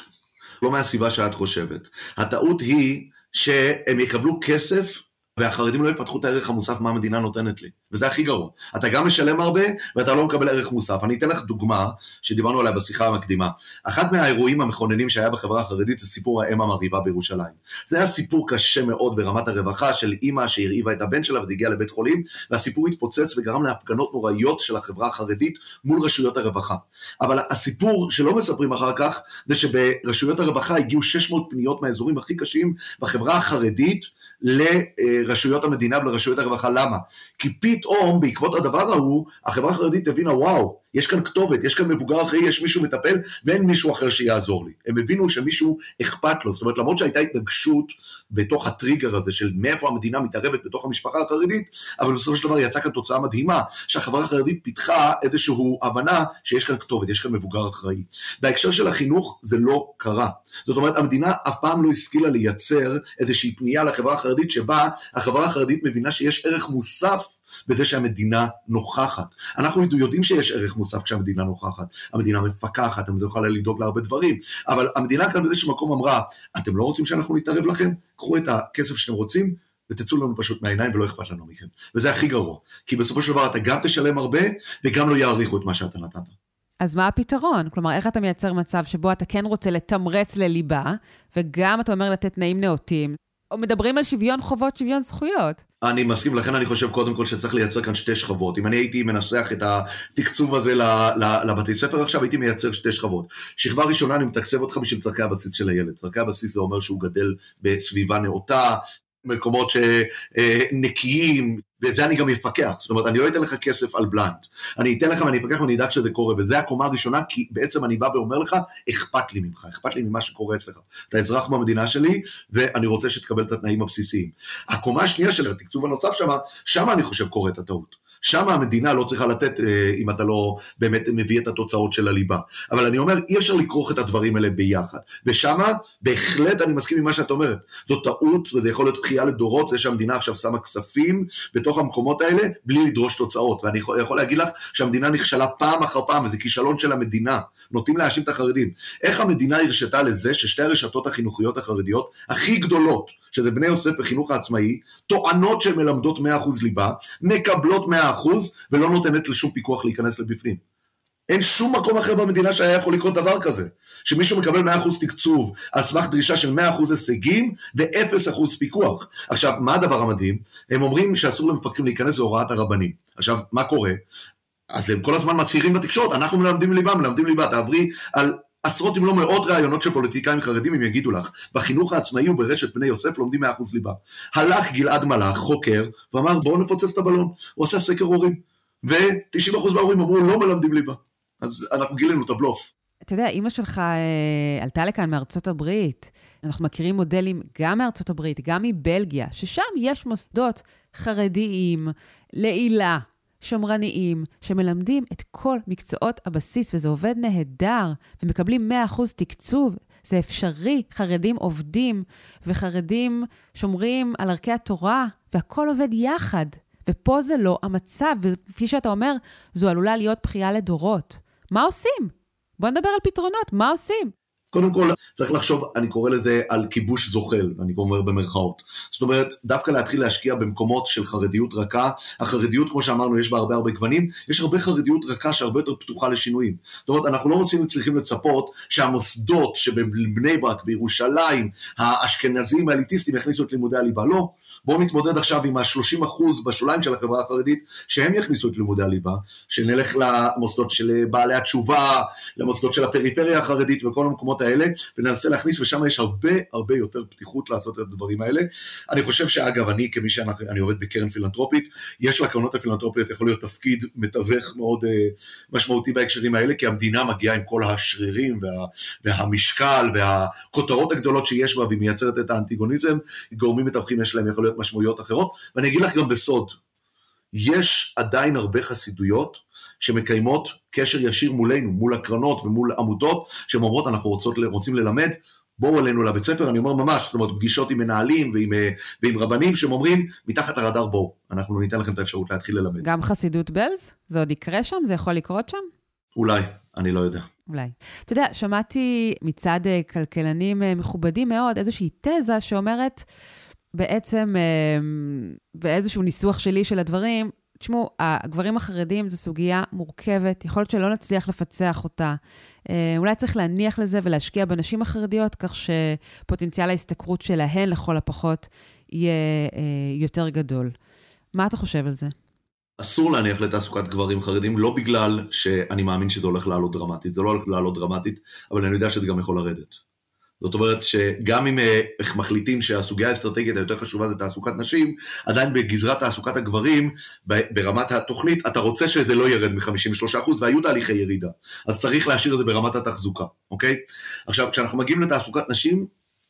לא מהסיבה שאת חושבת. הטעות היא שהם יקבלו כסף והחרדים לא יפתחו את הערך המוסף מה המדינה נותנת לי, וזה הכי גרוע. אתה גם משלם הרבה ואתה לא מקבל ערך מוסף. אני אתן לך דוגמה שדיברנו עליה בשיחה המקדימה. אחד מהאירועים המכוננים שהיה בחברה החרדית זה סיפור האמא מרעיבה בירושלים. זה היה סיפור קשה מאוד ברמת הרווחה של אמא שהרעיבה את הבן שלה וזה הגיע לבית חולים, והסיפור התפוצץ וגרם להפגנות נוראיות של החברה החרדית מול רשויות הרווחה. אבל הסיפור שלא מספרים אחר כך זה שברשויות הרווחה הגיעו שש מאות פניות מהאזורים הכי קשים בחברה החרדית לרשויות המדינה ולרשויות הרווחה. למה? כי פתאום בעקבות הדבר ההוא, החברה החרדית הבינה, וואו, יש כאן כתובת, יש כאן מבוגר אחרי, יש מישהו מטפל, ואין מישהו אחר שיעזור לי. הם הבינו שמישהו אכפת לו, זאת אומרת, למרות שהייתה התנגשות בתוך הטריגר הזה, של מאיפה המדינה מתערבת בתוך המשפחה החרדית, אבל בסופו של דבר יצאה כאן תוצאה מדהימה, שהחברה החרדית פיתחה איזשהו הבנה, שיש כאן כתובת, יש כאן מבוגר אחראי. בהקשר של החינוך, זה לא קרה. זאת אומרת, המדינה אף פעם לא השכילה לייצר איזושהי פנייה לחברה החרדית, שבה החברה החרדית מבינה שיש ערך מוסף בזה שהמדינה נוכחת. אנחנו יודעים שיש ערך מוסף כשהמדינה נוכחת, המדינה מפקחת, המדינה יכולה לדאוג להרבה דברים, אבל המדינה כאן באיזשהו מקום אמרה, אתם לא רוצים שאנחנו נתערב לכם? קחו את הכסף שאתם רוצים, ותצאו לנו פשוט מהעיניים ולא אכפת לנו מכם. וזה הכי גרוע, כי בסופו של דבר אתה גם תשלם הרבה, וגם לא יעריכו את מה שאתה נתת. אז מה הפתרון? כלומר, איך אתה מייצר מצב שבו אתה כן רוצה לתמרץ לליבה, וגם אתה אומר לתת תנאים נאותים, או מדברים על שוויון חובות, שוויון זכויות. אני מסכים, לכן אני חושב קודם כל שצריך לייצר כאן שתי שכבות. אם אני הייתי מנסח את התקצוב הזה לבתי ספר, עכשיו הייתי מייצר שתי שכבות. שכבה ראשונה, אני מתקצב אותך בשביל צרכי הבסיס של הילד. צרכי הבסיס זה אומר שהוא גדל בסביבה נאותה, מקומות שנקיים, ואת זה אני גם יפקח, זאת אומרת, אני לא אתן לך כסף על בלנד, אני אתן לך ואני אפקח ואני אדאג שזה קורה, וזה הקומה הראשונה, כי בעצם אני בא ואומר לך, אכפת לי ממך, אכפת לי ממה שקורה אצלך, אתה אזרח במדינה שלי, ואני רוצה שתקבל את התנאים הבסיסיים. הקומה השנייה של התקצוב הנוסף שמה, שמה אני חושב קורה את הטעות. שמה המדינה לא צריכה לתת, אם אתה לא באמת מביא את התוצאות של הליבה. אבל אני אומר, אי אפשר לקרוך את הדברים האלה ביחד. ושמה, בהחלט אני מסכים עם מה שאת אומרת. זו טעות, וזה יכול להיות בחייה לדורות, זה שהמדינה עכשיו שמה כספים בתוך המקומות האלה, בלי לדרוש תוצאות. ואני יכול להגיד לך שהמדינה נכשלה פעם אחר פעם, וזה כישלון של המדינה. נוטים להאשים את החרדים. איך המדינה הרשתה לזה ששתי הרשתות החינוכיות החרדיות הכי גדולות, שזה בני יוסף וחינוך העצמאי, טוענות שהן מלמדות מאה אחוז ליבה, מקבלות מאה אחוז ולא נותנת לשום פיקוח להיכנס לבפנים. אין שום מקום אחר במדינה שהיה יכול לקרות דבר כזה, שמישהו מקבל מאה אחוז תקצוב על סמך דרישה של מאה אחוז הישגים ו-אפס אחוז פיקוח. עכשיו, מה הדבר המדהים? הם אומרים שאסור למפקחים להיכנס להוראת הרבנים. עכשיו, מה קורה? אז הם כל הזמן מצהירים בתקשורת, אנחנו מלמדים ליבה, מלמדים ליבה, תעברי על עשרות אם לא מאות רעיונות של פוליטיקאים חרדים, אם יגידו לך, בחינוך העצמאי וברשת בני יוסף לומדים מאה אחוז ליבה. הלך גלעד מלאך, חוקר, ואמר בואו נפוצץ את הבלון, הוא עושה סקר הורים, ו-תשעים אחוז מההורים אמרו לא מלמדים ליבה, אז אנחנו גילינו את הבלוף. אתה יודע, אמא שלך עלתה לכאן מארצות הברית, אנחנו מכירים מודלים גם מארצות הברית, גם מבלגיה, ששם יש מוסדות חרדיים, לעילה, שמרניים, שמלמדים את כל מקצועות הבסיס, וזה עובד נהדר, ומקבלים מאה אחוז תקצוב, זה אפשרי, חרדים עובדים, וחרדים שומרים על ערכי התורה, והכל עובד יחד, ופה זה לא המצב, וכפי שאתה אומר, זו עלולה להיות בחייה לדורות. מה עושים? בוא נדבר על פתרונות, מה עושים? קודם כל, צריך לחשוב, אני קורא לזה על כיבוש זוחל, אני אומר במרכאות. זאת אומרת, דווקא להתחיל להשקיע במקומות של חרדיות רכה, החרדיות, כמו שאמרנו, יש בה הרבה הרבה גוונים, יש הרבה חרדיות רכה שהרבה יותר פתוחה לשינויים. זאת אומרת, אנחנו לא רוצים וצריכים לצפות שהמוסדות שבבני ברק, בירושלים, האשכנזים, האליטיסטים, יכניסו את לימודי הליבה, לא. בואו נתמודד עכשיו עם ה-שלושים אחוז בשוליים של החברה החרדית, שהם יכניסו את לימודי הליבה, שנלך למוסדות של בעלי התשובה, למוסדות של הפריפריה החרדית וכל המקומות האלה, וננסה להכניס, ושם יש הרבה הרבה יותר פתיחות לעשות את הדברים האלה. אני חושב שאגב, אני כמי שאני עובד בקרן פילנטרופית, יש לקרנות הפילנטרופיות יכול להיות תפקיד מתווך מאוד משמעותי בהקשרים האלה, כי המדינה מגיעה עם כל השרירים וה, והמשקל והכותרות הגדולות שיש בה, והיא מייצרת את האנטיגוניזם, גורמים מתווכים יש להם יכול להיות משמעויות אחרות, ואני אגיד לך גם בסוד, יש עדיין הרבה חסידויות שמקיימות קשר ישיר מולנו, מול הקרנות ומול עמודות, שמאמרות אנחנו רוצות, רוצים ללמד, בואו אלינו לבית ספר, אני אומר ממש, זאת אומרת, פגישות עם מנהלים ועם, ועם רבנים שמאמרים, מתחת הרדאר בואו, אנחנו ניתן לכם את האפשרות להתחיל ללמד. גם חסידות בלז? זה עוד יקרה שם? זה יכול לקרות שם? אולי, אני לא יודע. אולי. אתה יודע, שמעתי מצד כלכלנים מכובדים מאוד, איזושהי תזה שאומרת, בעצם, באיזשהו ניסוח שלי של הדברים, תשמעו, הגברים החרדים זו סוגיה מורכבת, יכול להיות שלא נצליח לפצח אותה. אולי צריך להניח לזה ולהשקיע בנשים החרדיות, כך שפוטנציאל ההסתכרות שלהן לכל הפחות יהיה יותר גדול. מה אתה חושב על זה? אסור להניח לתעסוקת גברים חרדים, לא בגלל שאני מאמין שזה הולך לעלות דרמטית, זה לא הולך לעלות דרמטית, אבל אני יודע שזה גם יכול לרדת. זאת אומרת שגם אם מחליטים שהסוגיה האסטרטגית היותר חשובה זה תעסוקת נשים, עדיין בגזרת תעסוקת הגברים, ברמת התוכנית, אתה רוצה שזה לא ירד מ-חמישים ושלושה אחוז, והיו תהליכי ירידה. אז צריך להשאיר את זה ברמת התחזוקה, אוקיי? עכשיו, כשאנחנו מגיעים לתעסוקת נשים,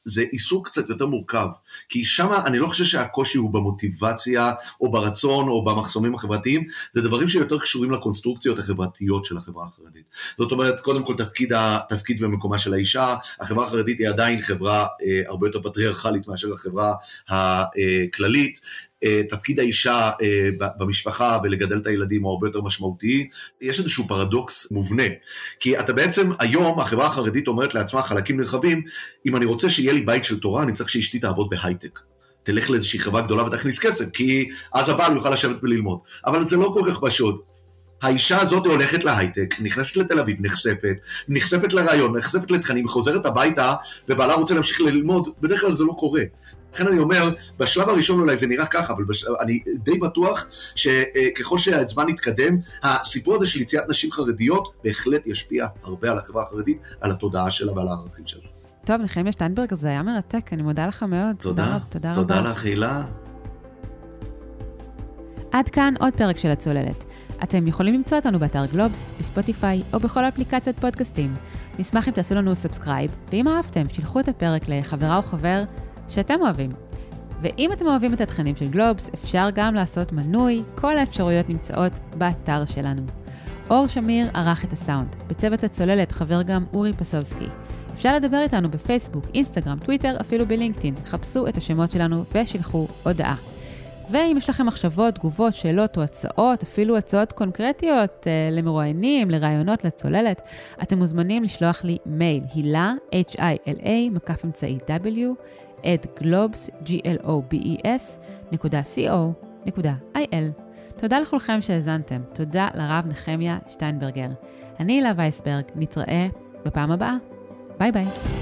זה עיסוק קצת יותר מורכב, כי שם אני לא חושב שהקושי הוא במוטיבציה, או ברצון, או במחסומים החברתיים, זה דברים שיותר קשורים לקונסטרוקציות החברתיות של החברה החרדית. זאת אומרת, קודם כל תפקיד, תפקיד ומקומה של האישה, החברה החרדית היא עדיין חברה אה, הרבה יותר פטריארכלית מאשר החברה הכללית, תפקיד האישה במשפחה ולגדל את הילדים הוא הרבה יותר משמעותי. יש איזשהו פרדוקס מובנה, כי אתה בעצם היום, החברה החרדית אומרת לעצמה חלקים נרחבים, אם אני רוצה שיהיה לי בית של תורה, אני צריך שאשתי תעבוד בהייטק. תלך לאיזושהי חברה גדולה ותכניס כסף, כי אז הבעל יוכל לשבת וללמוד. אבל זה לא כל כך פשוט. האישה הזאת הולכת להייטק, נכנסת לתל אביב, נחשפת, נחשפת לרעיון, נחשפת לתכנים, חוזרת הביתה, ובעלה רוצה להמשיך ללמוד, בדרך כלל זה לא קורה. לכן אני אומר, בשלב הראשון אולי זה נראה ככה, אבל בשלב, אני די בטוח שככל שהזמן יתקדם, הסיפור הזה של יציאת נשים חרדיות בהחלט ישפיע הרבה על החברה החרדית, על התודעה שלה ועל הערכים שלה. טוב, נחמיה שטיינברג, זה היה מרתק, אני מודה לך מאוד. תודה, תודה, תודה, תודה לך, הילה. עד כאן עוד פרק של הצוללת. אתם יכולים למצוא אותנו באתר גלובס, בספוטיפיי או בכל אפליקציית פודקאסטים. נשמח אם תעשו לנו סאבסקרייב, ואם אהבתם, שילחו את הפרק לחברה או חבר שאתם אוהבים. ואם אתם אוהבים את התכנים של גלובס, אפשר גם לעשות מנוי, כל האפשרויות נמצאות באתר שלנו. אור שמיר ערך את הסאונד, בצוות הצוללת חבר גם אורי פסובסקי. אפשר לדבר איתנו בפייסבוק, אינסטגרם, טוויטר, אפילו בלינקדאין. חפשו את השמות שלנו ושילחו הודעה. ואם יש לכם מחשבות, תגובות, שאלות או הצעות, אפילו הצעות קונקרטיות למרואיינים, לרעיונות לצוללת, אתם מוזמנים לשלוח לי מייל, הילה, H-I-L-A, מקף אמצעי W, at globes, G-L-O-B-E-S, נקודה C-O, נקודה I-L. תודה לכולכם שהזנתם. תודה לרב נחמיה שטיינברגר. אני הילה וייסברג, נתראה בפעם הבאה. ביי ביי.